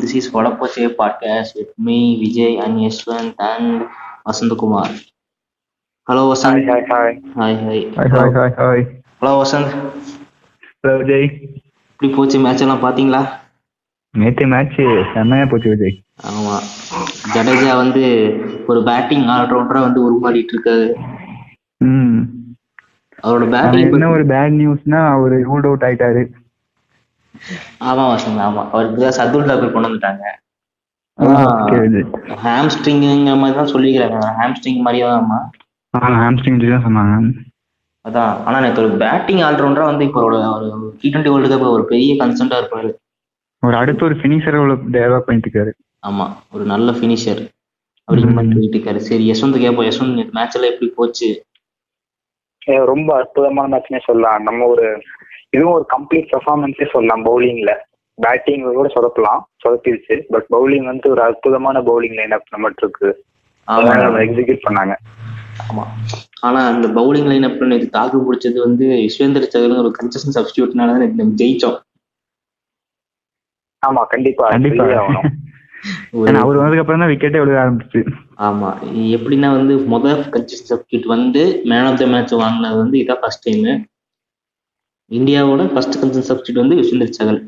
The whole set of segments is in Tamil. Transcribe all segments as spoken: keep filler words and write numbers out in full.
This is Vadapochay podcast with me, Vijay Anyeswaran and Vasanth Kumar. Hello, Vasanth. Hi, hi, hi. Hi, hi. Hi, hi, hi, hi. Hello, Vasanth. Hello, Jay. இப்படி போச்சு மேட்ச் எல்லாம் பாத்தீங்களா? நேற்று மேட்ச் செம்மையா போச்சு விஜய். ஆமா, ஜடேஜா வந்து ஒரு பேட்டிங் ஆல்ரவுண்டரா வந்து உருவாடிட்டு இருக்காரு. ம், அவரோட பேட்டிங் என்ன ஒரு பேட் நியூஸ்னா அவரு ஹோல்ட் அவுட் ஆயிட்டாரு. ஆமா வாசன், ஆமா அவருக்கு சதுல் டாக்டர் கொண்டு வந்துட்டாங்க. ஹாம்ஸ்ட்ரிங்கிற மாதிரி தான் சொல்லிக்கிறாங்க. ஹாம்ஸ்ட்ரிங் மாதிரியா தான் ஹாம்ஸ்ட்ரிங் தான் சொன்னாங்க. அதான், ஆனா எனக்கு ஒரு பேட்டிங் ஆல்ரவுண்டரா வந்து இப்போ ஒரு டி டுவெண்ட்டி வேர்ல்டு கப் ஒரு பெரிய கன்சர்ன்டா இருப்பாரு. ஒரு அடுத்த ஒரு ஃபினிஷர் டெவலப் பண்ணிட்டு இருக்காரு. ஆமா, ஒரு நல்ல ஃபினிஷர் அப்படின்னு பண்ணிட்டு இருக்காரு. சரி யஸ்வந்த் கேப்போம். யஸ்வந்த் மேட்ச் எல்லாம் எப்படி போச்சு? ரொம்ப அற்புதமான மேட்ச்னே சொல்லலாம். நம்ம ஒரு இதுவும் ஒரு கம்ப்ளீட் பெர்ஃபார்மன்ஸே சொல்லலாம். பவுலிங்ல பேட்டிங் கூட சொதப்பலாம், சொதப்பிடுச்சு. பட் பவுலிங் வந்து ஒரு அற்புதமான பவுலிங் லைன் அப் நம்மட்டு இருக்கு, எக்ஸிக்யூட் பண்ணாங்க. ஆமா, ஆனா அந்த பவுலிங் லைன் அப் தாக்கு பிடிச்சது வந்து விஸ்வேந்திர சகர் ஒரு கன்செஷன் சப்ஸ்டிடியூட்னால தான் ஜெயிச்சோம். ஆமா, கண்டிப்பா கண்டிப்பா ஆகணும். அவர் வந்ததுக்கு அப்புறம் தான் விக்கெட்டே விழுக ஆரம்பிச்சு. ஆமா, எப்படின்னா வந்து முதல் கன்செஷன் சப்ஸ்டிடியூட் வந்து மேன் ஆஃப் த மேட்ச் வாங்கினது வந்து இதான் ஃபர்ஸ்ட் டைம். இந்தியாவோட ஃபர்ஸ்ட் கன்சர்ன் சப்ஸ்டிட் வந்து விஸ்வேந்தர் சகல்.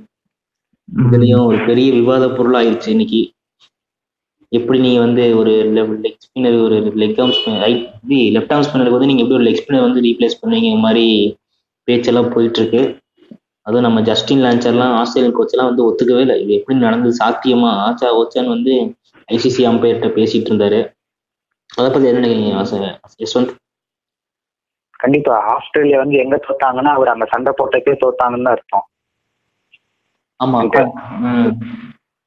இதுலயும் ஒரு பெரிய விவாத பொருள் ஆயிடுச்சு இன்னைக்கு. எப்படி நீ வந்து ஒரு லெக் ஸ்பின்னர், ஒரு லெக் ஆர்ம் லெஃப்ட் ஆர்ம் ஸ்பின்னருக்கு வந்து நீங்க எப்படி ஒரு லெக் ஸ்பின்னர் வந்து ரீப்ளேஸ் பண்ணுவீங்க மாதிரி பேச்செல்லாம் போயிட்டு இருக்கு. அதுவும் நம்ம ஜஸ்டின் லாங்கர்லாம் ஆஸ்திரேலியன் கோச் எல்லாம் வந்து ஒத்துக்கவே இல்லை. இது எப்படி நடந்தது சாத்தியமா? ஆச்சா ஓச்சான்னு வந்து ஐசிசி அம்பையர்கிட்ட பேசிட்டு இருந்தாரு. அதை பத்தி என்ன நினைக்கிறீங்க யஸ்வந்த்? கண்டிப்பா ஆஸ்திரேலியா வந்து எங்க தோத்தாங்கன்னா அவர் அந்த சண்டை போட்டக்கே தோத்தாங்கன்னு தான் அர்த்தம். ஆமா,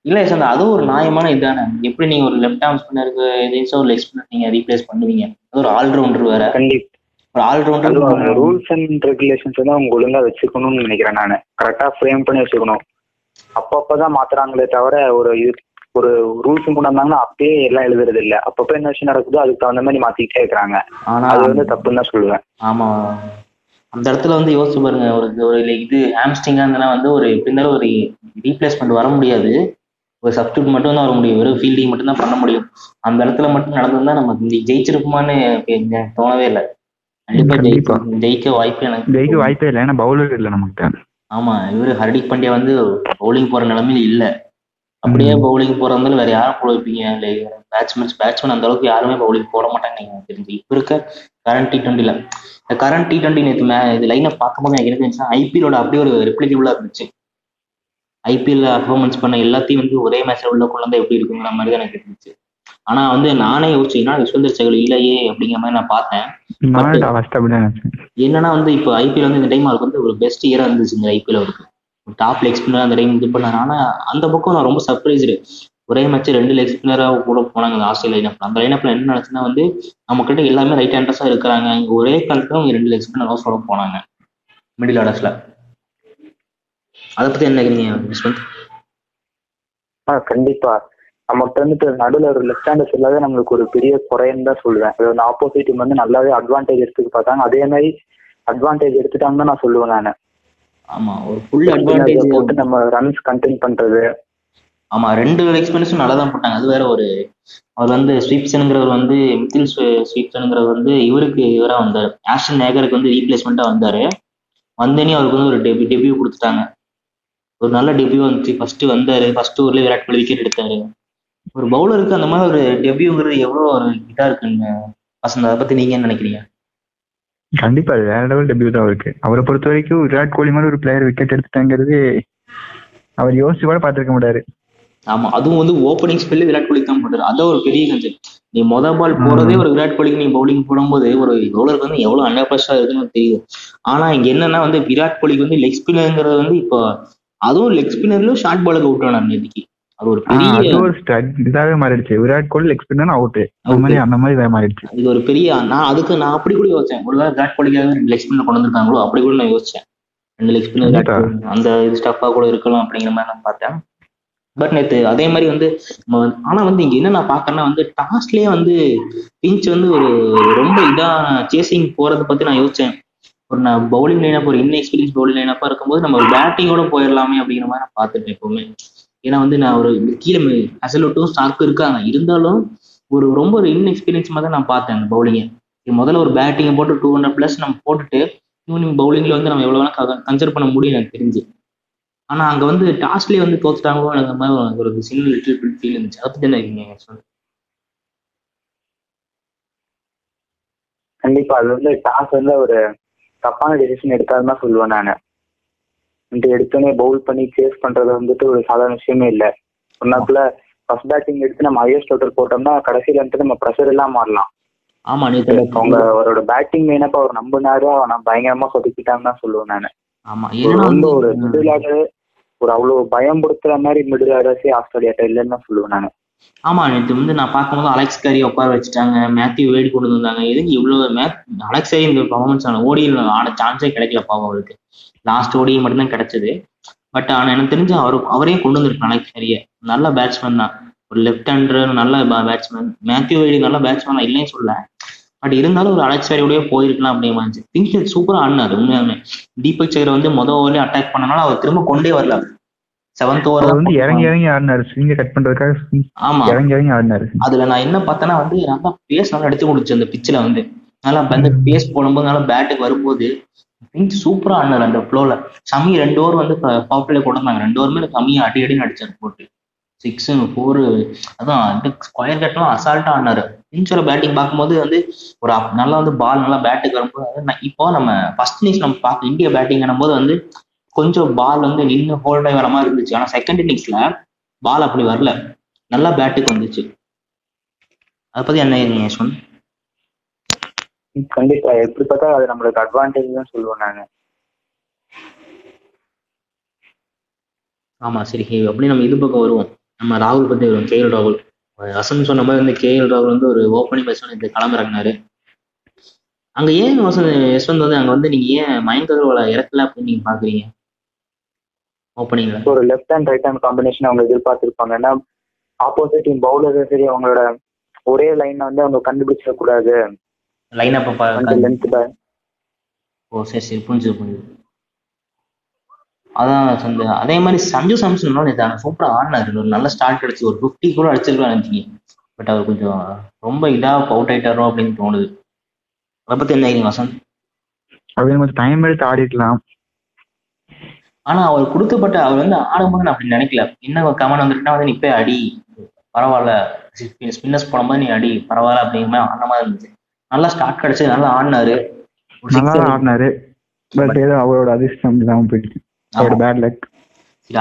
இல்ல சார், அதுவும் ஒரு நியாயமான இதுதானே. எப்படி நீங்க ஒரு லெப்ட் ஆர்ம் ஸ்பின்னருக்கு எதையும் ஒரு லெக் ஸ்பின்னர் நீங்க ரீப்ளேஸ் பண்ணுவீங்க? அது ஒரு ஆல்ரவுண்டர் வேற. கண்டிப்பா ஒரு ஆல்ரவுண்டர். ரூல்ஸ் அண்ட் ரெகுலேஷன்ஸ் வந்து அவங்க ஒழுங்கா வச்சுக்கணும்னு நினைக்கிறேன் நான். கரெக்டா ஃப்ரேம் பண்ணி வச்சுக்கணும். அப்பப்பதான் மாத்துறாங்களே தவிர ஒரு இது ஒரு ரூல்ஸும் கொண்டு வந்தாங்கன்னா அப்பயே எல்லாம் எழுதுறது இல்லை. அப்பப்ப என்ன விஷயம் நடக்குதோ அதுக்கு தகுந்த மாதிரி மாத்திக்கிட்டே இருக்கிறாங்க. அது வந்து தப்புன்னு தான் சொல்லுவேன். ஆமா, அந்த இடத்துல வந்து யோசிச்சு பாருங்க. ஒரு ஒரு இது ஹாம்ஸ்ட்ரிங்கா இருந்தாலும் வந்து ஒரு பின்னால ஒரு ரீப்ளேஸ்மெண்ட் வர முடியாது. ஒரு சப்ஸ்டியூட் மட்டும் தான் வர முடியும். வெறும் ஃபீல்டிங் மட்டும் தான் பண்ண முடியும். அந்த இடத்துல மட்டும் நடந்ததுன்னா நமக்கு இந்த ஜெயிச்சிருக்குமான்னு தோணவே இல்லை. கண்டிப்பா ஜெயிக்க வாய்ப்பே எனக்கு ஜெயிக்க வாய்ப்பே இல்லை. ஏன்னா பவுலர் இல்லை நமக்கு. ஆமா, இவரு ஹர்திக் பாண்டியா வந்து பவுலிங் போற நிலைமையில இல்லை. அப்படியே பவுலிங் போறதாலும் வேற யாரும் போட வைப்பீங்க? பேட்ஸ்மேன்ஸ் பேட்ஸ்மேன் அந்த அளவுக்கு யாருமே பவுலிங் போட மாட்டாங்க. நீங்க தெரிஞ்சு இப்போ இருக்க கரண்ட் டி டுவெண்ட்டில இந்த கரண்ட் டி டுவெண்ட்டி நேற்று மே இது லைனை பார்க்கும்போது எனக்கு என்ன இருந்துச்சுன்னா ஐபிஎலோட அப்படியே ஒரு ரெப்ளிகபிளா இருந்துச்சு. ஐபிஎல்ல பர்ஃபார்மன்ஸ் பண்ண எல்லாத்தையும் வந்து ஒரே மேட்ச்ல உள்ள கொண்டு எப்படி இருக்குங்கிற மாதிரி தான் எனக்கு இருந்துச்சு. ஆனா வந்து நானே யோசிச்சீங்கன்னா விஸ்வந்தர் சகல் இல்லையே அப்படிங்கிற மாதிரி நான் பார்த்தேன். என்னன்னா வந்து இப்போ ஐபிஎல் வந்து இந்த டைம் அவருக்கு வந்து ஒரு பெஸ்ட் இயரா இருந்துச்சு. இந்த ஐபிஎல் அவருக்கு டாப் லெக் ஸ்பின்னர் அந்த டைம் இது பண்ணாங்க. ஆனா அந்த பக்கம் நான் ரொம்ப சர்ப்ரைஸ்டு. ஒரே மேட்ச் ரெண்டு லெக் ஸ்பின்னராக கூட போனாங்க ஆஸ்திரேலியா லைனப்ல. அந்த லைனப்ல என்ன நடந்துச்சுன்னா வந்து நம்ம கிட்ட எல்லாமே ரைட் ஹேண்டர்ஸா இருக்கிறாங்க. இங்க ஒரே கணக்கு அவங்க ரெண்டு லெக் ஸ்பின்னராக சொல்ல போனாங்க மிடில் ஆர்டர்ஸ்ல. அதை பத்தி என்ன நினைக்கிறீங்க? ஆஹ் கண்டிப்பா நம்மகிட்ட வந்து நடுவில் ஒரு லெஃப்ட் ஹேண்டர்ஸ் இல்லாத நம்மளுக்கு ஒரு பெரிய குறைன்னு தான் சொல்லுவேன். அது வந்து ஆப்போசிட் வந்து நல்லாவே அட்வான்டேஜ் எடுத்துக்க பார்த்தாங்க. அதே மாதிரி அட்வான்டேஜ் எடுத்துட்டாங்க தான் நான் சொல்லுவேன் நானு. ஆமா, ஒரு ஃபுல் அட்வான்டேஜ் போட்டு நம்ம ரன்ஸ் கண்டெயின் பண்றது. ஆமா, ரெண்டு எக்ஸ்பீரியன்ஸும் நல்லா தான் போட்டாங்க. அது வேற ஒரு அவர் வந்து ஸ்வீப்சன்ங்கிறவர் வந்து மிதில் ஸ்வீப்சன்ங்கிறவர் வந்து இவருக்கு இவரா வந்தாரு. ஆஷன் நேகருக்கு வந்து ரீப்ளேஸ்மெண்டா வந்தாரு. வந்தனே அவருக்கு வந்து ஒரு டெபியூ டெபியூ கொடுத்துட்டாங்க. ஒரு நல்ல டெபியூ வந்துச்சு. ஃபர்ஸ்ட் வந்தாரு, ஃபர்ஸ்ட் ஓவர்ல விராட் கோலி விக்கெட் எடுத்தாரு. ஒரு பவுலருக்கு அந்த மாதிரி ஒரு டெபியூங்கிறது எவ்வளவு ஒரு இதா இருக்குன்னு வசந்த், அதை பத்தி நீங்க என்ன நினைக்கிறீங்க? கண்டிப்பா வேற லெவல் டெபியூ தான் இருக்கு. அவரை பொறுத்த வரைக்கும் விராட் கோலி மாதிரி ஒரு பிளேயர் விக்கெட் எடுத்துட்டாங்கிறது அவர் யோசிச்சு கூட பாத்துருக்க மாட்டாரு. ஆமா, அதுவும் வந்து ஓப்பனிங் ஸ்பெல்ல விராட் கோலி தான் போட்டாரு. அதான் ஒரு பெரிய கன்செப்ட். நீ மொத பால் போறதே ஒரு விராட் கோலிக்கு நீ பவுலிங் போடும்போது ஒரு பவுலருக்கு வந்து எவ்வளவு அண்டர் பிரஷரா இருக்குன்னு தெரியும். ஆனா இங்க என்னன்னா வந்து விராட் கோலிக்கு வந்து லெக் ஸ்பின்னர்ங்கிறது வந்து இப்போ அதுவும் லெக் ஸ்பின்னர்லயும் ஷார்ட் பாலுக்கு அவுட் ஆனார் நேற்றுக்கு. அது ஒரு பெரிய ஒரு இதாகவே மாறிடுச்சு. Virat Kohli leg spinner out அந்த மாதிரி அந்த மாதிரி வேற மாறிடுச்சு. இது ஒரு பெரிய நான் அதுக்கு நான் அப்படி கூட யோசிச்சேன். ஒருவேளை விராட் கோலிக்காக லெக் ஸ்பின்னர் கொண்டு வந்திருக்காங்களோ அப்படி கூட நான் யோசிச்சேன். ரெண்டு லெக் ஸ்பின்னர் அந்த இது ஸ்டஃபா கூட இருக்கலாம் அப்படிங்கிற மாதிரி நான் பார்த்தேன். பட் நேற்று அதே மாதிரி வந்து ஆனா வந்து இங்க என்ன நான் பாக்கறேன்னா வந்து டாஸ்லயே வந்து பிஞ்ச் வந்து ஒரு ரொம்ப இதா சேசிங் போறதை பத்தி நான் யோசிச்சேன். ஒரு நான் பவுலிங் லைனப்பா ஒரு இன்எக்ஸ்பீரியன்ஸ் பவுலிங் லைனப்பா இருக்கும்போது நம்ம ஒரு பேட்டிங்கோட போயிடலாமே அப்படிங்கிற மாதிரி நான் பார்த்துட்டேன் எப்பவுமே. ஏன்னா வந்து நான் ஒரு கீழே அசலோட்டும் ஸ்டாக்கும் இருக்காங்க, இருந்தாலும் ஒரு ரொம்ப ஒரு இன்எக்ஸ்பீரியன்ஸமாக தான் நான் பார்த்தேன் அந்த பவுலிங்கை. முதல்ல ஒரு பேட்டிங்கை போட்டு டூ ஹண்ட்ரட் ப்ளஸ் நம்ம போட்டுட்டு ஈவினிங் பவுலிங்கில் வந்து நம்ம எவ்வளோ வேணால் கன்சிடர் பண்ண முடியும் எனக்கு தெரிஞ்சு. ஆனால் அங்கே வந்து டாஸ்லேயே வந்து தோத்துட்டாங்களோ எனக்கு மாதிரி ஒரு சின்ன லிட்டில் பில் ஃபீல் இருந்துச்சு. அதை பற்றி என்ன இருக்கீங்க சொல்லுங்க. கண்டிப்பா அது வந்து டாஸ் வந்து ஒரு தப்பான டெசிஷன் எடுத்தாருன்னா சொல்லுவேன் நான். எடுத்தோடனே பவுல் பண்ணி சேஸ் பண்றது வந்துட்டு ஒரு சாதாரண விஷயமே இல்லை. ஒன்னாக்குள்ள ஃபர்ஸ்ட் பேட்டிங் எடுத்து நம்ம ஹையஸ்ட் டோட்டல் போட்டோம்னா கடைசியில் வந்துட்டு நம்ம ப்ரெஷர் எல்லாம் மாறலாம். ஆமா அவங்க அவரோட பேட்டிங் மெயினப்பா அவர் நம்பினாரு, நான் பயங்கரமா சொதுக்கிட்டான்னு தான் சொல்லுவேன் நான். ஆமா ரொம்ப ஒரு மிடில் ஆர்டர் ஒரு அவ்வளவு பயம் கொடுத்துற மாதிரி மிடில் ஆர்டர்ஸே ஆஸ்திரேலியாட்ட இல்லைன்னு தான் சொல்லுவேன் நான். ஆமா நேற்று வந்து நான் பார்க்கும்போது அலெக்ஸ் கேரி உட்கார வச்சுட்டாங்க, மேத்யூ வேட் கொண்டு வந்தாங்க. எதுக்கு இவ்வளவு மேத் அலெக்ஸ் கேரி இந்த பர்ஃபார்மன்ஸ் ஆன ஓடியில் ஆன சான்ஸே கிடைக்கல பாவம் அவருக்கு. லாஸ்ட் ஓடியை மட்டும்தான் கிடைச்சது. பட் ஆனால் எனக்கு தெரிஞ்சு அவர் அவரே கொண்டு வந்திருக்காங்க அலெக்ஸ் கேரியை. நல்ல பேட்ஸ்மேன் தான், ஒரு லெஃப்ட் ஹேண்டர் நல்ல பேட்ஸ்மேன். மேத்யூ வேடு நல்ல பேட்ஸ்மேன் தான் இல்லைன்னு சொல்லல, பட் இருந்தாலும் ஒரு அலெக்ஸ் கேரியோடய போயிருக்கலாம் அப்படிமா இருந்துச்சு. திங்க் சூப்பராக ஆடினாரு உண்மையாலுமே. தீபக் சஹர் வந்து முதல் ஓவர்லேயே அட்டாக் பண்ணனால அவர் திரும்ப கொண்டே வரல. செவன்த் ஓவர் வந்து இறங்கி இறங்கி ஆடினாரு, ஸ்விங்கை கட் பண்றதுக்காக. ஆமா இறங்கி இறங்கி ஆடினாரு. அதுல நான் என்ன பார்த்தேன்னா வந்து நல்லா பேஸ் நல்லா எடுத்து கொடுத்துச்சு அந்த பிச்சில் வந்து. நல்லா வந்து பேஸ் போடும்போது நல்லா பேட்டுக்கு வரும்போது திங்க் சூப்பராக ஆடினாரு அந்த ஃப்ளோல. சமி ரெண்டு ஓவர் வந்து பாப்புலர் கொடுத்தாங்க, ரெண்டு ஓவருமே கம்மியா அடி அடி அடிச்சாரு போட்டு சிக்ஸு ஃபோரு. அதான் ஸ்கொயர் கட்லாம் அசால்ட்டாக ஆடினாரு. இன்ச்சோட பேட்டிங் பார்க்கும்போது வந்து ஒரு நல்லா வந்து பால் நல்லா பேட்டுக்கு வரும்போது இப்போ நம்ம ஃபர்ஸ்ட் இன்னிங்ஸ் நம்ம பார்க்க இந்தியா பேட்டிங் ஆனும்போது வந்து கொஞ்சம் பால் வந்து நின்று ஹோல்டாகி வர மாதிரி இருந்துச்சு. ஆனால் செகண்ட் இன்னிங்ஸில் பால் அப்படி வரல, நல்லா பேட்டுக்கு வந்துச்சு. அதை பற்றி என்ன சொன்ன? கண்டிப்பா எப்படி பார்த்தா அது நம்மளுக்கு அட்வான்டேஜ் தான் சொல்லுவோம் நாங்கள். ஆமா சரி அப்படி நம்ம இது பக்கம் வருவோம். நம்ம ராகுல் பற்றி வருவோம். கேஎல் ராகுல் வசந்த் சொன்ன மாதிரி வந்து கேஎல் ராகுல் வந்து ஒரு ஓப்பனிங் பேட்ஸ்மேன் இந்த கிளம்புறாங்கனாரு. அங்கே ஏன் வசந்த் யஸ்வந்த் வந்து அங்கே வந்து நீங்கள் ஏன் மயங்க அகர்வாலை இறக்கல அப்படின்னு நீங்கள் பார்க்குறீங்க ஓப்பனிங்ல? ஒரு left hand right hand combination அவங்க எதிர்பார்த்துருப்பாங்க. ஏன்னா ஆப்போசிட் டீம் பவுலர் சரி அவங்களோட ஒரே லைனை வந்து அவங்க கண்டுபிடிச்சிடக்கூடாது லைன் அப்போ லென்த்து. ஓ சரி சரி புரிஞ்சு புரிஞ்சு. அதான் சந்து அதே மாதிரி சஞ்சு சாம்சன் சூப்பராக ஆடினாரு, ஒரு நல்ல ஸ்டார்ட் கிடைச்சி ஒரு ஃபிஃப்டி கூட அடிச்சிருக்கான்னு நினச்சிங்க. பட் அவர் கொஞ்சம் ரொம்ப இதாக அவுட் ஆகிட்டாரோ அப்படின்னு தோணுது. அதை பற்றி என்ன ஆகிங்க வசந்த்? அது கொஞ்சம் டைம் எடுத்து ஆடிக்கலாம். ஆனால் அவர் கொடுக்கப்பட்ட அவர் வந்து ஆடும்போது நான் அப்படி நினைக்கல. என்ன கமெண்ட் வந்துட்டுனா வந்து நீ போய் அடி பரவாயில்ல, ஸ்பின்னர்ஸ் போடும்போது நீ அடி பரவாயில்ல அப்படிங்கிற மாதிரி ஆன மாதிரி இருந்துச்சு. நல்லா ஸ்டார்ட் கிடைச்சது, நல்லா ஆடினாரு நல்லா ஆடினாரு பட் ஏதோ அவரோட அதிர்ஷ்டம் இல்லாமல் போயிடுச்சு.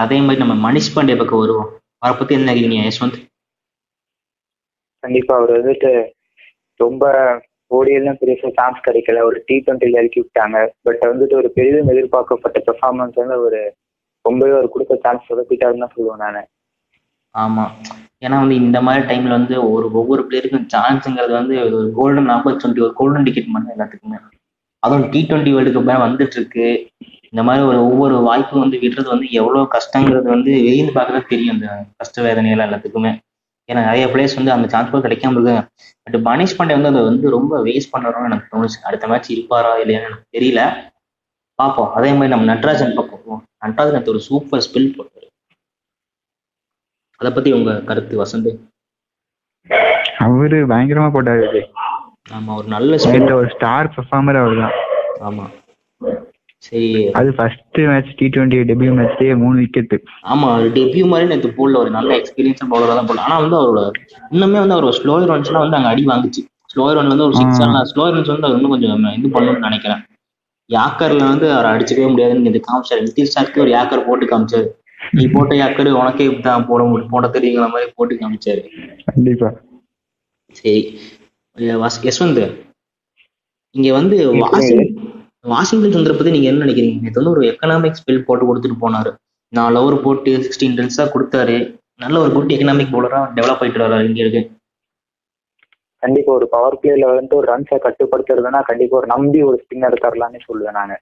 அதே மாதிரி நம்ம மனிஷ் பாண்டே பக்கம் வருவோம். அவரை பத்தி என்ன கேக்குறீங்க யஸ்வந்த்? கண்டிப்பா அவர் வந்துட்டு ரொம்ப ஓடியெல்லாம் பெரிய சான்ஸ் கிடைக்கல, ஒரு டி ட்வெண்ட்டில இறக்கி விட்டாங்க. பட் வந்துட்டு ஒரு பெரிதும் எதிர்பார்க்கப்பட்ட பெர்ஃபார்மன்ஸ் வந்து ஒரு ரொம்பவே ஒரு கொடுத்த சான்ஸ் சொதப்பிட்டாருன்னு தான் சொல்லுவேன் நானு. ஆமா ஏன்னா வந்து இந்த மாதிரி டைம்ல வந்து ஒரு ஒவ்வொரு பிளேயருக்கும் சான்ஸ்ங்கிறது வந்து ஒரு கோல்டன் ஆப்பர்ச்சுனிட்டி, ஒரு கோல்டன் டிக்கெட் மாதிரி எல்லாத்துக்குமே. அதுவும் டி ட்வெண்ட்டி வேர்ல்டு கப் வந்துட்டு இருக்கு. இந்த மாதிரி ஒரு ஒவ்வொரு வாய்ப்பும் வந்து விடுறது வந்து எவ்வளோ கஷ்டங்கிறது வந்து வெளியிருந்து பார்க்கறது தெரியும் அந்த கஷ்ட வேதனைகள் எல்லாத்துக்குமே. ஏன்னா நிறைய பிளேயர்ஸ் வந்து அந்த சான்ஸ் கூட கிடைக்காம இருக்காங்க. பட் மனிஷ் பாண்டே வந்து அதை வந்து ரொம்ப வேஸ்ட் பண்ணுறோம்னு எனக்கு தோணுச்சு. அடுத்த மேட்ச் இருப்பாரா இல்லையான்னு எனக்கு தெரியல, பார்ப்போம். அதே மாதிரி நம்ம நட்ராஜன் பார்ப்போம். நட்ராஜன் ஒரு சூப்பர் ஸ்பெல் போட்டாரு. அதை பத்தி உங்க கருத்து வசந்த்? அவரு பயங்கரமா போட்டாரு. ஆமா ஒரு நல்ல ஸ்பெல், ஒரு ஸ்டார் பெர்ஃபார்மர் அவர் தான். ஆமா சரி அது ஃபர்ஸ்ட் மேட்ச் டி20 டெபியூ மேட்ச்லயே மூணு விக்கெட். ஆமா ஒரு டெபியூ மாதிரி நேத்து போல்ல ஒரு நல்ல எக்ஸ்பீரியன்ஸ் பவுலரா தான் போல. ஆனா வந்து அவரோட இன்னுமே வந்து அவர் ஸ்லோ ரன்ஸ்லாம் வந்து அங்க அடி வாங்குச்சு. ஸ்லோ ரன்ல வந்து ஒரு சிக்ஸ் ஆனா ஸ்லோ ரன்ஸ் வந்து அவர் இன்னும் கொஞ்சம் இது பண்ணணும்னு நினைக்கிறேன். யாக்கர்ல வந்து அவர் அடிச்சுக்கவே முடியாதுன்னு இது காமிச்சார். நிதிஷ் சாருக்கு ஒரு யாக்கர் போட்டு காமிச்சாரு, நீ போட்ட யாக்கர் உனக்கே தான் போட போட தெரியுங்கிற மாதிரி போட்டு காமிச்சாரு. கண்டிப்பா சரி யஸ்வந்த் இங்க வந்து வாஷிங்டன் சுந்தர் பத்தி நீங்க என்ன நினைக்கிறீங்க? நேற்று வந்து ஒரு எக்கனாமிக் ஸ்பெல் போட்டு கொடுத்துட்டு போனாரு, நாலு ஓவர் போட்டு சிக்ஸ்டீன் ரன்ஸ் தான் கொடுத்தாரு. நல்ல ஒரு குட் எக்கனாமிக் பவுலரா டெவலப் ஆயிட்டு வர்றாரு இங்க இருக்கு. கண்டிப்பா ஒரு பவர் பிளேல வந்து ஒரு ரன்ஸை கட்டுப்படுத்துறதுன்னா கண்டிப்பா ஒரு நம்பி ஒரு ஸ்பின்னர் தரலாம்னு சொல்லுவேன் நானு.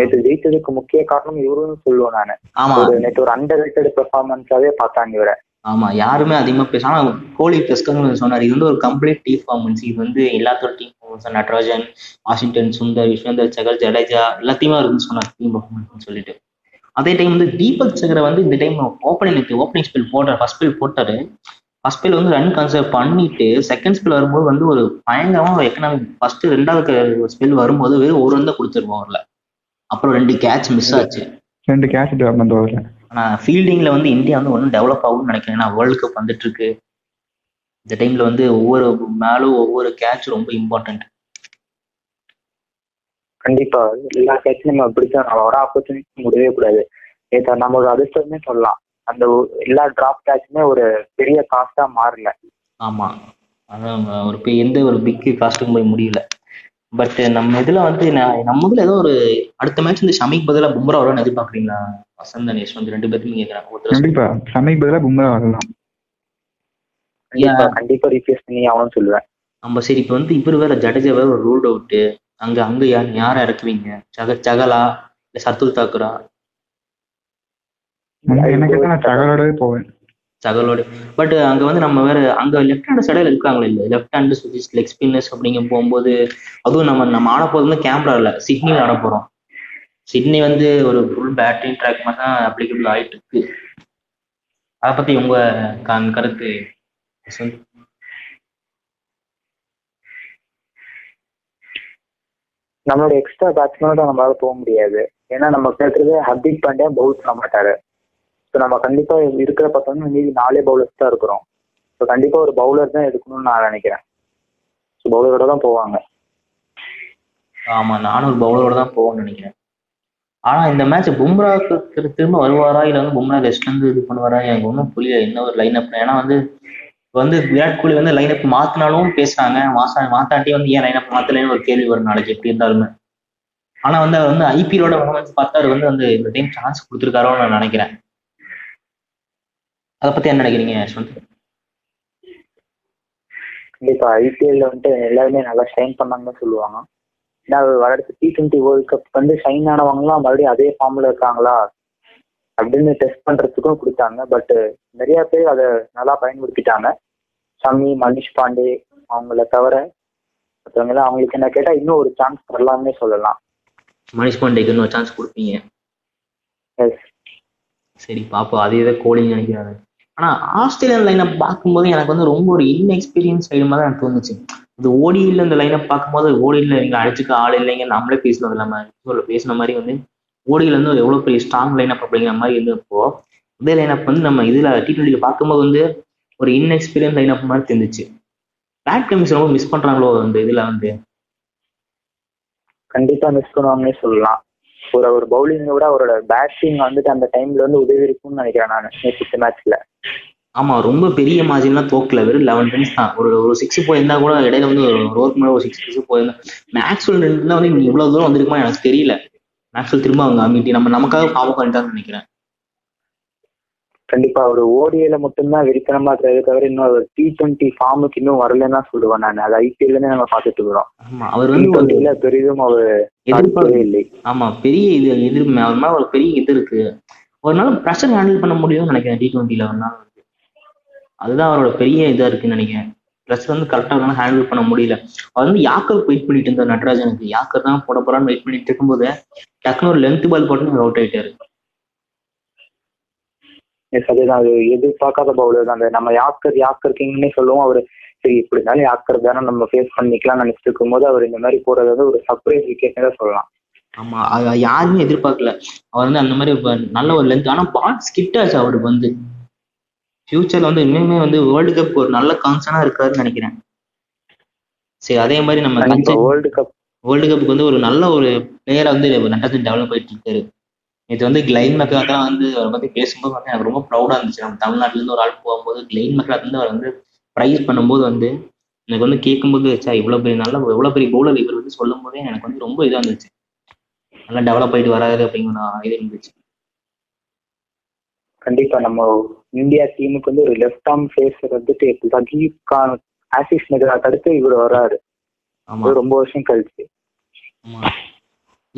நேற்று ஜெயிச்சதுக்கு முக்கிய காரணம் இவருன்னு சொல்லுவேன் நானு. ஆமா நேற்று ஒரு அண்டர் ரேட்டட் பெர்ஃபார்மன்ஸாவே பார்த்தாங்க இவரை. ஆமா யாருமே அதிகமா பேசுனா கோலி பெஸ்கன்னு சொன்னார். இது வந்து ஒரு கம்ப்ளீட் டீம் பர்ஃபார்மன்ஸ். இது வந்து எல்லாத்தோட team performance. Natarajan, Washington Sundar, Vishwanathan Chahar, Jadeja எல்லாத்தையுமே இருக்குன்னு சொன்னார் டீம் பர்ஃபார்மன்ஸ் சொல்லிட்டு. அதே டைம் வந்து தீபக் சகரை வந்து இந்த டைம் ஓப்பனிங் ஓப்பனிங் ஸ்பெல் போடுற ஃபர்ஸ்ட் ஸ்பெல் போட்டாரு. ஃபர்ஸ்ட் ஸ்பெல் வந்து ரன் கன்சர்வ் பண்ணிட்டு செகண்ட் ஸ்பெல் வரும்போது வந்து ஒரு பயங்கரமாக எக்கனாமிக் ஃபர்ஸ்ட் ரெண்டாவது ஸ்பெல் வரும்போது வெறும் ஒரு ரன் தான் கொடுத்துருவோம் அவர்ல. அப்புறம் ரெண்டு கேட்ச் மிஸ் ஆச்சு, ரெண்டு கேட்ச் அந்த ஓவர்ல. ஆனால் ஃபீல்டிங்ல வந்து இந்தியா வந்து ஒன்றும் டெவலப் ஆகும்னு நினைக்கிறேன். ஏன்னா வேர்ல்டு கப் வந்துட்டு இருக்கு, இந்த டைம்ல வந்து ஒவ்வொரு மேலும் ஒவ்வொரு கேட்ச் ரொம்ப இம்பார்ட்டன்ட். கண்டிப்பா எல்லா கேட்சும் நம்ம அப்படித்தான் நம்மளோட ஆப்பர்ச்சுனிட்டி முடியவே கூடாது. ஏதா நம்மளோட அதிர்ஷ்டமே சொல்லலாம், அந்த எல்லா டிராப் கேட்சுமே ஒரு பெரிய காஸ்டா மாறல. ஆமா, அதான் ஒரு எந்த ஒரு பிக் காஸ்டுக்கும் போய் முடியல. பட் நம்ம இதுல வந்து நம்ம இதுல ஏதோ ஒரு அடுத்த மேட்ச் வந்து ஷமிக்கு பதிலா பும்ரா வரணும்னு எதிர்பார்க்குறீங்களா? வசந்த் அனேஷ் வந்து ரெண்டு பேருமே கேட்கறாங்க. கண்டிப்பா ஷமிக்கு பதிலா பும்ரா வரலாம், கண்டிப்பா ரீப்ளேஸ் பண்ணி ஆகணும்னு சொல்லுவேன். நம்ம சரி இப்ப வந்து இவரு வேற ஜடேஜா வேற ஒரு ரூல்ட் அவுட், அங்க அங்க யார் யார இறக்குவீங்க? சக சகலா இல்ல சத்துல் தாக்குரா? சகலோட பட் அங்க வந்து நம்ம வேற அங்க லெப்ட் ஹேண்ட் சைடில் இருக்காங்களே இல்ல, லெஃப்ட் ஹேண்ட் லெக் ஸ்பின்னர்ஸ் அப்படிங்க போகும்போது அதுவும் நம்ம நம்ம ஆட போறது வந்து கேமரா இல்ல சிட்னியில் ஆட போறோம். சிட்னி வந்து ஒரு ஃபுல் பேட்டிங் ட்ராக் மாதிரி தான் அப்ளிகபிள் ஆயிட்டு இருக்கு. அதை பத்தி உங்க கருத்து? நம்மளோட எக்ஸ்ட்ரா பேட்ஸ்மேனோட நம்மளால போக முடியாது, ஏன்னா நம்ம கேட்டது ஹர்திக் பாண்டியா பவுல் பண்ண மாட்டாரு. ஸோ நம்ம கண்டிப்பா இருக்கிற பார்த்தோம்னா மீதி நாலே பவுலர்ஸ் தான் இருக்கிறோம். ஸோ கண்டிப்பா ஒரு பவுலர் தான் எடுக்கணும்னு நான் நினைக்கிறேன். ஸோ பவுலரோட தான் போவாங்க. ஆமா, நானும் ஒரு பவுலரோட தான் போவோம்னு நினைக்கிறேன். ஆனா இந்த மேட்ச் பும்ராக்கு திரும்ப வருவாரா இல்ல வந்து பும்ரா ரெஸ்ட்ல இருந்து இது பண்ணுவாரா எனக்கு ஒன்றும் புரியல. என்ன ஒரு லைன் அப், ஏன்னா வந்து வந்து விராட் கோலி வந்து லைன் அப் மாத்தினாலும் பேசுறாங்க, மாசா மாத்தாட்டி வந்து ஏன் லைன் அப் மாத்தலன்னு ஒரு கேள்வி வரும் நாளைக்கு எப்படி இருந்தாலுமே. ஆனா வந்து அவர் வந்து ஐபிஎலோட பார்த்தாரு வந்து வந்து இந்த டைம் சான்ஸ் கொடுத்துருக்காரோன்னு நான் நினைக்கிறேன். அதை பத்தி என்ன நினைக்கிறீங்க யஷ்வந்த்? கண்டிப்பா ஐபிஎல்ல வந்துட்டு எல்லாருமே நல்லா ஷைன் பண்ணாங்கன்னு சொல்லுவாங்க. ஏன்னா வளர்த்து டி டுவெண்ட்டி வேர்ல்ட் கப் வந்து ஷைன் ஆனவங்களாம் மறுபடியும் அதே ஃபார்ம்ல இருக்காங்களா அப்படின்னு டெஸ்ட் பண்றதுக்கும் கொடுத்தாங்க. பட் நிறைய பேர் அதை நல்லா பயன்படுத்திட்டாங்க. ஷமி, மனிஷ் பாண்டே அவங்கள தவிர மற்றவங்களாம் அவங்களுக்கு என்ன கேட்டா இன்னும் ஒரு சான்ஸ் தரலாம்னே சொல்லலாம். மனிஷ் பாண்டேக்கு இன்னொரு சான்ஸ் கொடுப்பீங்க? எஸ், சரி பாப்போம். அதே தான் கோலின்னு நினைக்கிறாங்க. ஆனா ஆஸ்திரேலியன் லைனை பார்க்கும்போது எனக்கு வந்து ரொம்ப ஒரு இன்எக்ஸ்பீரியன்ஸ் சைடு மாதிரி எனக்கு தோணுச்சு. இந்த ஓடியில் இந்த லைனை பார்க்கும்போது ஓடியில் எங்களை அடிச்சுக்க ஆள் இல்லைங்க, நம்மளே பேசினது இல்லாமல் பேசின மாதிரி வந்து ஓடியில் வந்து எவ்வளோ பெரிய ஸ்ட்ராங் லைனப் அப்படிங்கிற மாதிரி இருந்தப்போ இதே லைனப் வந்து நம்ம இதில் டி டுவெண்ட்டியில் பார்க்கும்போது வந்து ஒரு இன்எக்ஸ்பீரியன்ஸ் லைனப் மாதிரி தெரிஞ்சிச்சு. பேட் கமிஷன் ரொம்ப மிஸ் பண்ணுறாங்களோ அந்த இதில் வந்து? கண்டிப்பாக மிஸ் பண்ணுவாங்கன்னே சொல்லலாம். ஒரு ஒரு பவுலிங்கை விட அவரோட பேட்டிங் வந்துட்டு அந்த டைமில் வந்து உதவி இருக்கும்னு நினைக்கிறேன் நான் நேற்று மேட்ச்சில். ஆமாம், ரொம்ப பெரிய மார்ஜின்லாம் தோக்கல, வெறும் லெவன் ரன்ஸ் தான். ஒரு ஒரு சிக்ஸ் போயிருந்தா கூட இடையில வந்து ஒரு ஓவருக்கு மேலே ஒரு சிக்ஸ் சிக்ஸ் போயிருந்தா மேக்ஸ்வெல் ரெண்டுலாம் வந்து இன்னும் இவ்வளோ தூரம் வந்திருக்குமா எனக்கு தெரியல. மேக்ஸ்வெல் திரும்ப அவங்க மீட்டி நம்ம நமக்காக பாவம் பண்ணிட்டாங்கன்னு நினைக்கிறேன். கண்டிப்பா ஒரு ஓடியில மட்டும்தான் வெறித்தனமா இருக்கிறது தவிர இன்னும் ஒரு டி டுவெண்ட்டி ஃபார்முக்கு இன்னும் வரலன்னா சொல்லுவேன் நான். அது ஐபிஎல்ல நம்ம பார்த்துட்டு இருக்கிறோம். ஆமா, அவர் வந்து பெரிதும் அவர் எதிர்பார்க்கவே இல்லை. ஆமா, பெரிய இது எதிர்ப்பு அவருமா ஒரு பெரிய இது இருக்கு. ஒரு நாள் ப்ரெஷர் ஹேண்டில் பண்ண முடியும்னு நினைக்கிறேன் டி டுவெண்ட்டில ஒரு நாள். அதுதான் அவரோட பெரிய இதா இருக்குன்னு நினைக்கிறேன். ப்ரெஷர் வந்து கரெக்டாக ஹேண்டில் பண்ண முடியல. அவர் வந்து யாக்கருக்கு வெயிட் பண்ணிட்டு இருந்தார். நட்ராஜனுக்கு யாக்கர் தான் போட போறான்னு வெயிட் பண்ணிட்டு இருக்கும்போது டக்குனு ஒரு லென்த் பால் போட்டு அவுட் ஆயிட்டாரு. அதுதான் அது எதிர்பார்க்காத பவுலர் தான். நம்ம யாக்கர் யாக்கர் கிங்னே சொல்லுவோம். அவரு சரி இப்படி இருந்தாலும் யாக்கர் தானே நம்ம ஃபேஸ் பண்ணிக்கலாம்னு நினைச்சிட்டு இருக்கும் போது அவர் இந்த மாதிரி போறது வந்து ஒரு சர்ப்ரைஸ் விக்கெட்னு தான் சொல்லலாம். ஆமா, அது யாருமே எதிர்பார்க்கல. அவர் வந்து அந்த மாதிரி நல்ல ஒரு லென்த், ஆனா பால் ஸ்கிட் ஆச்சு. அவருக்கு வந்து ஃபியூச்சர்ல வந்து இன்னுமே வந்து வேர்ல்டு கப் ஒரு நல்ல கான்சனா இருக்காருன்னு நினைக்கிறேன். சரி, அதே மாதிரி நம்ம வேர்ல்டு கப் வேர்ல்டு கப்புக்கு வந்து ஒரு நல்ல ஒரு பிளேயரை வந்து நட்ராஜன் டெவலப் ஆயிட்டு இருக்காரு. இது வந்து கிளைன் மக்கா தான் வந்து அவரை பத்தி பேசும்போது வந்து எனக்கு ரொம்ப ப்ரௌடா இருந்துச்சு. நம்ம தமிழ்நாட்டுல இருந்து ஒரு ஆள் போகும்போது கிளைன் மக்கா வந்து அவர் வந்து ப்ரைஸ் பண்ணும்போது வந்து எனக்கு வந்து கேட்கும்போது சா இவ்வளவு பெரிய நல்ல எவ்வளவு பெரிய பவுலர் இவர் வந்து சொல்லும் போதே எனக்கு வந்து ரொம்ப இதா இருந்துச்சு. நல்லா டெவலப் ஆயிட்டு வராது அப்படிங்கிற இது இருந்துச்சு. கண்டிப்பா நம்ம இந்தியா டீமுக்கு வந்து ஒரு லெஃப்ட் ஆர்ம் ஃபேஸர் வந்துட்டு எப்படிதான் ஆஷிஷ் மெஹ்ரா தடுத்து இவர் வராரு. ரொம்ப வருஷம் கழிச்சு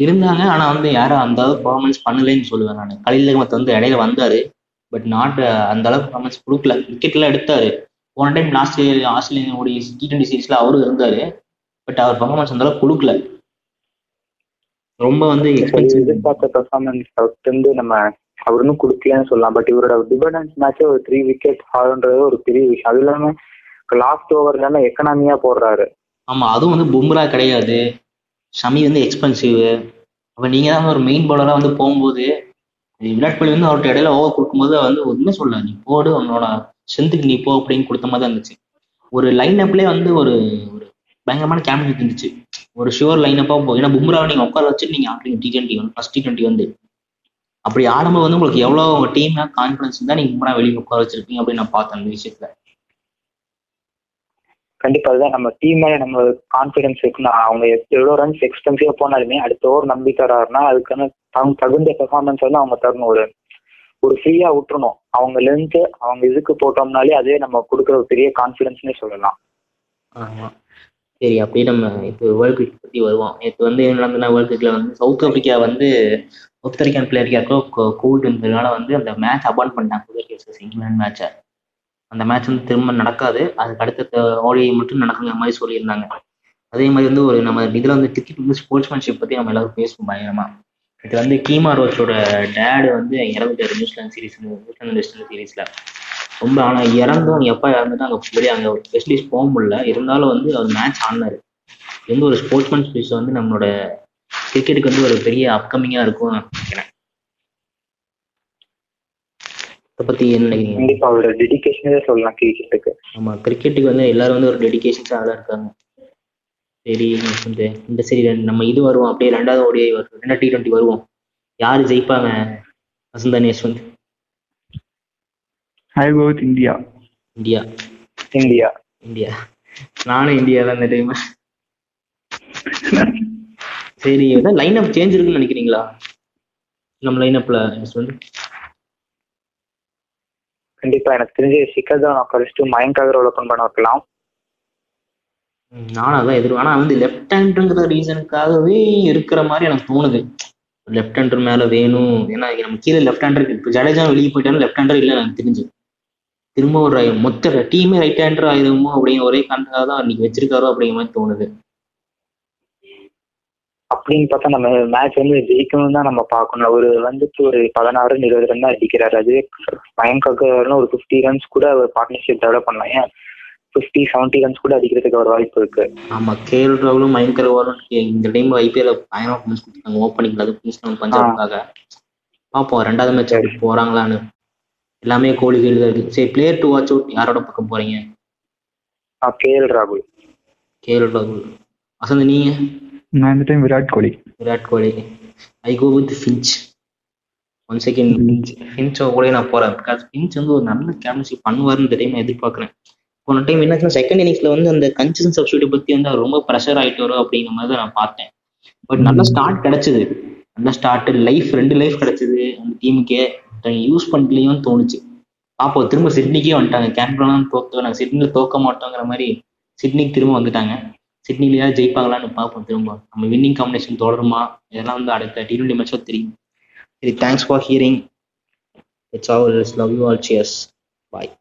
இருந்தாங்க. ஆனா வந்து யாரும் அந்த அளவுக்கு பர்ஃபார்மன்ஸ் பண்ணலன்னு சொல்லுவேன் நான். கலில் வந்து இடையில வந்தாரு, பட் நாட் அந்த அளவுக்கு பர்ஃபார்மன்ஸ் கொடுக்கல. விக்கெட் எல்லாம் எடுத்தாரு. போன டைம் லாஸ்ட் ஆஸ்திரேலியாவுடைய டி டுவெண்ட்டி சீரீஸ்ல அவரும் இருந்தாரு, பட் அவர் பர்ஃபார்மன்ஸ் அந்த அளவுக்கு கொடுக்கல. ரொம்ப வந்து எதிர்பார்த்த பெர்ஃபார்மன்ஸ் அவருக்கு வந்து நம்ம அவர் ஒன்றும் கொடுக்கலன்னு சொல்லலாம். பட் இவரோட டிபெண்டன்ஸ் மேட்சே ஒரு த்ரீ விக்கெட் ஆகுன்றது ஒரு பெரிய விஷயம். அது இல்லாமல் லாஸ்ட் ஓவர்ல எக்கனாமியா போடுறாரு. ஆமா, அதுவும் வந்து பும்ரா கிடையாது, ஷமி வந்து எக்ஸ்பென்சிவ். அப்போ நீங்க தான் ஒரு மெயின் பவுலராக வந்து போகும்போது விராட் கோலி வந்து அவர்கிட்ட இடையில ஓவர் கொடுக்கும்போது வந்து ஒன்றுமே சொல்ல, நீ போடு அவனோட ஸ்ட்ரென்த்துக்கு நீ போ அப்படின்னு கொடுத்த மாதிரி தான் இருந்துச்சு. ஒரு லைன் அப்லேயே வந்து ஒரு ஒரு பயங்கரமான கேம்பிங் இருந்துச்சு, ஒரு ஷுவர் லைன் அப்பாக போகும். ஏன்னா பும்ராவை நீங்கள் உட்கார வச்சு நீங்கள் ஆடுறீங்க டி ட்வெண்ட்டி வந்து ஃபர்ஸ்ட் டி ட்வெண்ட்டி வந்து அப்படி ஆடும்போது வந்து உங்களுக்கு எவ்வளோ உங்கள் டீம்லாம் கான்ஃபிடன்ஸ் இருந்தால் நீங்கள் பும்ரா வெளியே உட்கார வச்சிருப்பீங்க அப்படின்னு நான் பார்த்தேன் அந்த விஷயத்தில். கண்டிப்பா அதுதான், நம்ம டீம் மேல நம்ம கான்பிடன்ஸ் இருக்குன்னா அவங்க எவ்வளவு ரன்ஸ் எக்ஸ்பென்சிவா போனாலுமே அடுத்த ஓவர் நம்பி தராருன்னா அதுக்கான அவங்க தகுந்த பெர்ஃபார்மன்ஸ் வந்து அவங்க தரணும். ஒரு ஒரு ஃப்ரீயா விட்டுறணும் அவங்க லென்த் அவங்க இதுக்கு போட்டோம்னாலே அதே நம்ம கொடுக்குற ஒரு பெரிய கான்பிடன்ஸ்னே சொல்லலாம். ஆமா சரி, அப்படியே நம்ம இப்போ வேர்ல்ட் கிரிக்கெட் பத்தி வருவோம். இப்போ வந்து நடந்ததுன்னா வேர்ல்ட் கிரிக்கெட்ல வந்து சவுத் ஆப்பிரிக்கா வந்து சவுத் ஆப்பிரிக்கன் பிளேயருக்காக கோவிட் வந்ததுனால வந்து அந்த மேட்ச் அபாண்ட் பண்ணிட்டாங்க, இங்கிலாந்து மேட்சை. அந்த மேட்ச் வந்து திரும்ப நடக்காது, அதுக்கு அடுத்த ஓடிஐ மட்டும் நடக்குங்கிற மாதிரி சொல்லியிருந்தாங்க. அதே மாதிரி வந்து ஒரு நம்ம இதில் வந்து கிரிக்கெட் வந்து ஸ்போர்ட்ஸ்மேன்ஷிப் பற்றி நம்ம எல்லாரும் பேசுவோம் பயங்கரமாக. இது வந்து கீமா ரோச்சோட டேடு வந்து இறந்துட்டார் New Zealand series New Zealand West Indies சீரீஸில் ரொம்ப. ஆனால் இறந்தும் அவங்க எப்போ இறந்துட்டு அங்கே வெளியே அங்கே ஒரு ஸ்பெஷலிஸ்ட் போக முடியல, இருந்தாலும் வந்து அவர் மேட்ச் ஆனார். இது வந்து ஒரு ஸ்போர்ட்ஸ்மேன் ஸ்பீஸ் வந்து நம்மளோட கிரிக்கெட்டுக்கு வந்து ஒரு பெரிய அப்கமிங்காக இருக்கும் நினைக்கிறேன். கண்டிப்பா அவரோட டெடிகேஷனே சொல்லலாம் கிரிக்கெட்டுக்கு. ஆமா, கிரிக்கெட்டுக்கு வந்து எல்லாரும் வந்து ஒரு டெடிகேஷன்ஸா தான் இருக்காங்க. சரி இந்த சரி நம்ம இது வருவோம், அப்படியே ரெண்டாவது ஓடிஐ வருவோம், ரெண்டாவது டி ட்வெண்ட்டி வருவோம். யாரு ஜெயிப்பாங்க வசந்த் அனியஸ்வந்த்? I go with India. India India India நானும் இந்தியா தான் இந்த டைம். சரி, லைன் அப் சேஞ்ச் இருக்குன்னு நினைக்கிறீங்களா நம்ம லைன் அப்ல? கண்டிப்பா எனக்கு தெரிஞ்ச சிக்கர் தான் கழிச்சுட்டு மயங்காக ஓபன் பண்ண வைக்கலாம். நானும் அதான் எதிரும். ஆனா வந்து லெப்ட் ஹேண்டருங்கிற ரீசனுக்காகவே இருக்கிற மாதிரி எனக்கு தோணுது. லெப்ட் ஹேண்டர் மேல வேணும், ஏன்னா நம்ம கீழே லெஃப்ட் ஹேண்டர் இப்போ ஜடேஜா வெளியே போயிட்டாலும் லெஃப்ட் ஹேண்டர் இல்லை எனக்கு தெரிஞ்சு. திரும்ப ஒரு மொத்த டீமே ரைட் ஹேண்டர் ஆயிடுமோ அப்படிங்கிற ஒரே காரணத்துக்காக தான் இன்னைக்கு வச்சிருக்காரோ அப்படிங்கிற மாதிரி தோணுது. அப்படின்னு பார்த்தா நம்ம மேட்ச் வந்து ஜெயிக்கணும்னு தான் நம்ம பார்க்கணும். ஒரு வந்துட்டு ஒரு பதினாறு இருபது ரன் தான் அடிக்கிறாரு, அதுவே மயங்காக ஒரு ஃபிஃப்டி ரன்ஸ் கூட ஒரு பார்ட்னர்ஷிப் டெவலப் பண்ணலாம். ஏன் ஃபிஃப்டி செவன்டி ரன்ஸ் கூட அடிக்கிறதுக்கு ஒரு வாய்ப்பு இருக்கு. ஆமா, கேஎல் ராகுலும் மயங்கர் ஓவரும் இந்த டைம் ஐபிஎல் பயங்கரமா கமெண்ட்ஸ் கொடுத்தாங்க ஓப்பனிங் அது கிங்ஸ்லாந்து பஞ்சாபுக்காக. பார்ப்போம் ரெண்டாவது மேட்ச் அப்படி போறாங்களான்னு. எல்லாமே கோலி கையில் தான் இருக்கு. சரி, பிளேயர் டு வாட்ச் அவுட் யாரோட பக்கம் போறீங்க? கேஎல் ராகுல். கேஎல் ராகுல். வசந்த் நீங்க? நான் இந்த time Virat Kohli. Virat Kohli. I go with Finch. One second Finch ஃபின்ச்சோ கூட நான் போறேன். பிகாஸ் ஃபின்ச் வந்து ஒரு நல்ல கேப்டன்ஷிப் பண்ணுவார்னு இந்த டைம் எதிர்பார்க்குறேன். போன டைம் என்னாச்சுன்னா செகண்ட் இன்னிங்ஸ்ல வந்து அந்த கன்சிஸ்டன்ட் சப்ஸ்டியூட் பத்தி வந்து அவர் ரொம்ப ப்ரெஷர் ஆகிட்டு வரும் அப்படிங்கிற மாதிரி தான் நான் பார்த்தேன். பட் நல்ல ஸ்டார்ட் கிடைச்சது, நல்ல ஸ்டார்ட் லைஃப் ரெண்டு லைஃப் கிடைச்சது அந்த டீமுக்கே. யூஸ் பண்ணலையும் தோணுச்சு. அப்போ திரும்ப சிட்னிக்கே வந்துட்டாங்க. கேன்பராலாம் தோக்க சிட்னில தோக்க மாட்டோங்கிற மாதிரி சிட்னிக்கு திரும்ப வந்துட்டாங்க. சிட்னிலேயா ஜெயிப்பாங்களான்னு பார்ப்போம். திரும்ப நம்ம வின்னிங் காம்பினேஷன் தொடருமா இதெல்லாம் வந்து அடுத்த டி ட்வெண்ட்டி மேட்சோ தெரியும். சரி, thanks for hearing. It's all, love you all, cheers, bye.